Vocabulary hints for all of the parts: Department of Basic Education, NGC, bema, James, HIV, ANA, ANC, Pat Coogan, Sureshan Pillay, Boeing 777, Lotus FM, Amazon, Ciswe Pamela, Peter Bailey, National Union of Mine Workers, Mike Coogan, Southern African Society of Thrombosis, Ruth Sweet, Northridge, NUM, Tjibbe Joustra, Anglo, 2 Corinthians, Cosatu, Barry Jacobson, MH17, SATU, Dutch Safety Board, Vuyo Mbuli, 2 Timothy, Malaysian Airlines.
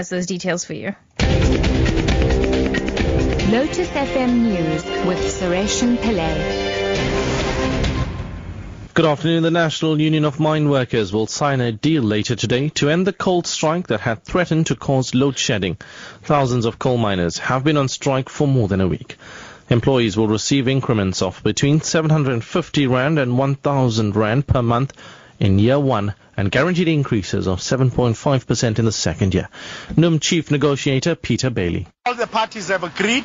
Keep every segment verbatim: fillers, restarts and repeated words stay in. has those details for you. Lotus F M News with Sureshan Pillay. Good afternoon. The National Union of Mine Workers will sign a deal later today to end the coal strike that had threatened to cause load shedding. Thousands of coal miners have been on strike for more than a week. Employees will receive increments of between seven hundred fifty rand and one thousand rand per month in year one and guaranteed increases of seven point five percent in the second year. N U M Chief Negotiator Peter Bailey. All the parties have agreed.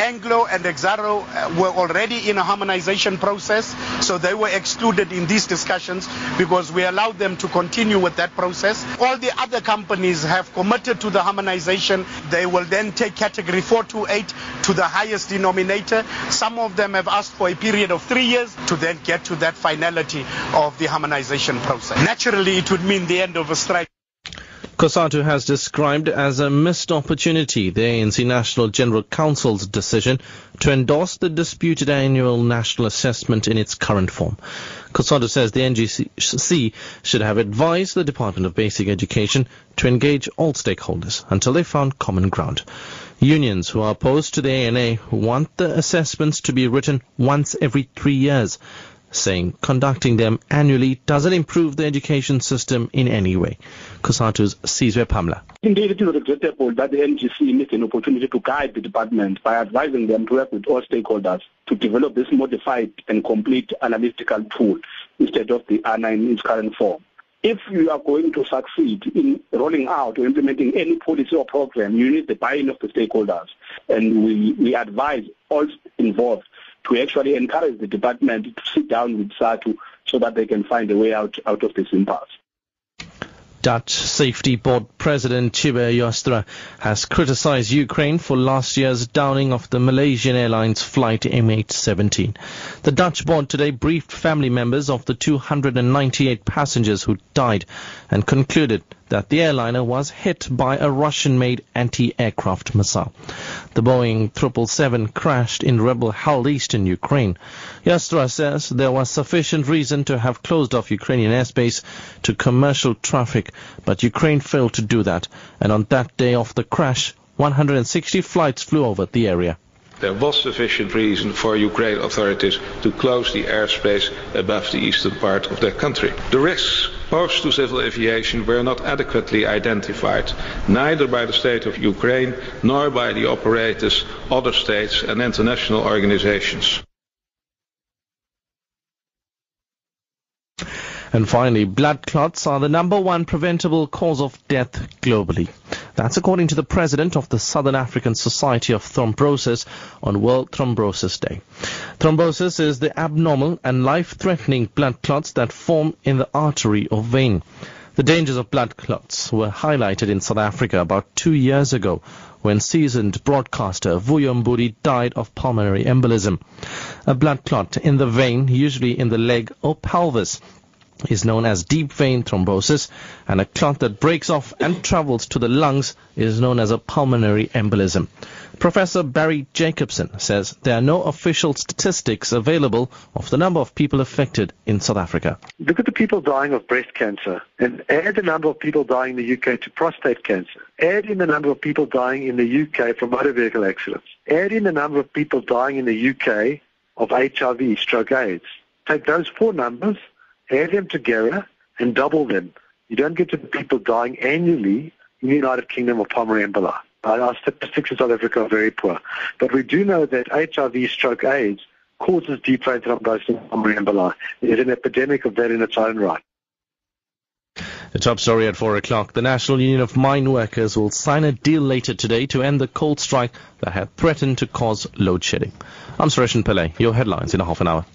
Anglo and Exaro were already in a harmonization process, so they were excluded in these discussions because we allowed them to continue with that process. All the other companies have committed to the harmonization. They will then take category four two eight to the highest denominator. Some of them have asked for a period of three years to then get to that finality of the harmonization process. Naturally, it would mean the end of a strike. Cosatu has described as a missed opportunity the A N C National General Council's decision to endorse the disputed annual national assessment in its current form. Cosatu says the N G C should have advised the Department of Basic Education to engage all stakeholders until they found common ground. Unions who are opposed to the A N A want the assessments to be written once every three years, saying conducting them annually doesn't improve the education system in any way. Cosatu's Ciswe Pamela. Indeed, it is regrettable that the N G C missed an opportunity to guide the department by advising them to work with all stakeholders to develop this modified and complete analytical tool instead of the A N A in its current form. If you are going to succeed in rolling out or implementing any policy or program, you need the buy-in of the stakeholders. And we, we advise all involved to actually encourage the department to sit down with S A T U so that they can find a way out, out of this impasse. Dutch Safety Board President Tjibbe Joustra has criticized Ukraine for last year's downing of the Malaysian Airlines flight M H seventeen. The Dutch board today briefed family members of the two hundred ninety-eight passengers who died and concluded that the airliner was hit by a Russian-made anti-aircraft missile. The Boeing triple seven crashed in rebel-held eastern Ukraine. Joustra says there was sufficient reason to have closed off Ukrainian airspace to commercial traffic, but Ukraine failed to do that, and on that day of the crash, one hundred sixty flights flew over the area. There was sufficient reason for Ukraine authorities to close the airspace above the eastern part of their country. The risks posed to civil aviation were not adequately identified, neither by the state of Ukraine nor by the operators, other states and international organizations. And finally, blood clots are the number one preventable cause of death globally. That's according to the president of the Southern African Society of Thrombosis on World Thrombosis Day. Thrombosis is the abnormal and life-threatening blood clots that form in the artery or vein. The dangers of blood clots were highlighted in South Africa about two years ago when seasoned broadcaster Vuyo Mbuli died of pulmonary embolism. A blood clot in the vein, usually in the leg or pelvis, is known as deep vein thrombosis, and a clot that breaks off and travels to the lungs is known as a pulmonary embolism. Professor Barry Jacobson says there are no official statistics available of the number of people affected in South Africa. Look at the people dying of breast cancer and add the number of people dying in the U K to prostate cancer. Add in the number of people dying in the U K from motor vehicle accidents. Add in the number of people dying in the U K of H I V, stroke, AIDS. Take those four numbers, add them together and double them. You don't get to the people dying annually in the United Kingdom of pulmonary emboli. Our statistics in South Africa are very poor. But we do know that H I V, stroke, AIDS causes deep vein thrombosis and pulmonary emboli. There's an epidemic of that in its own right. The top story at four o'clock. The National Union of Mine Workers will sign a deal later today to end the coal strike that had threatened to cause load shedding. I'm Sureshan Pillay. Your headlines in a half an hour.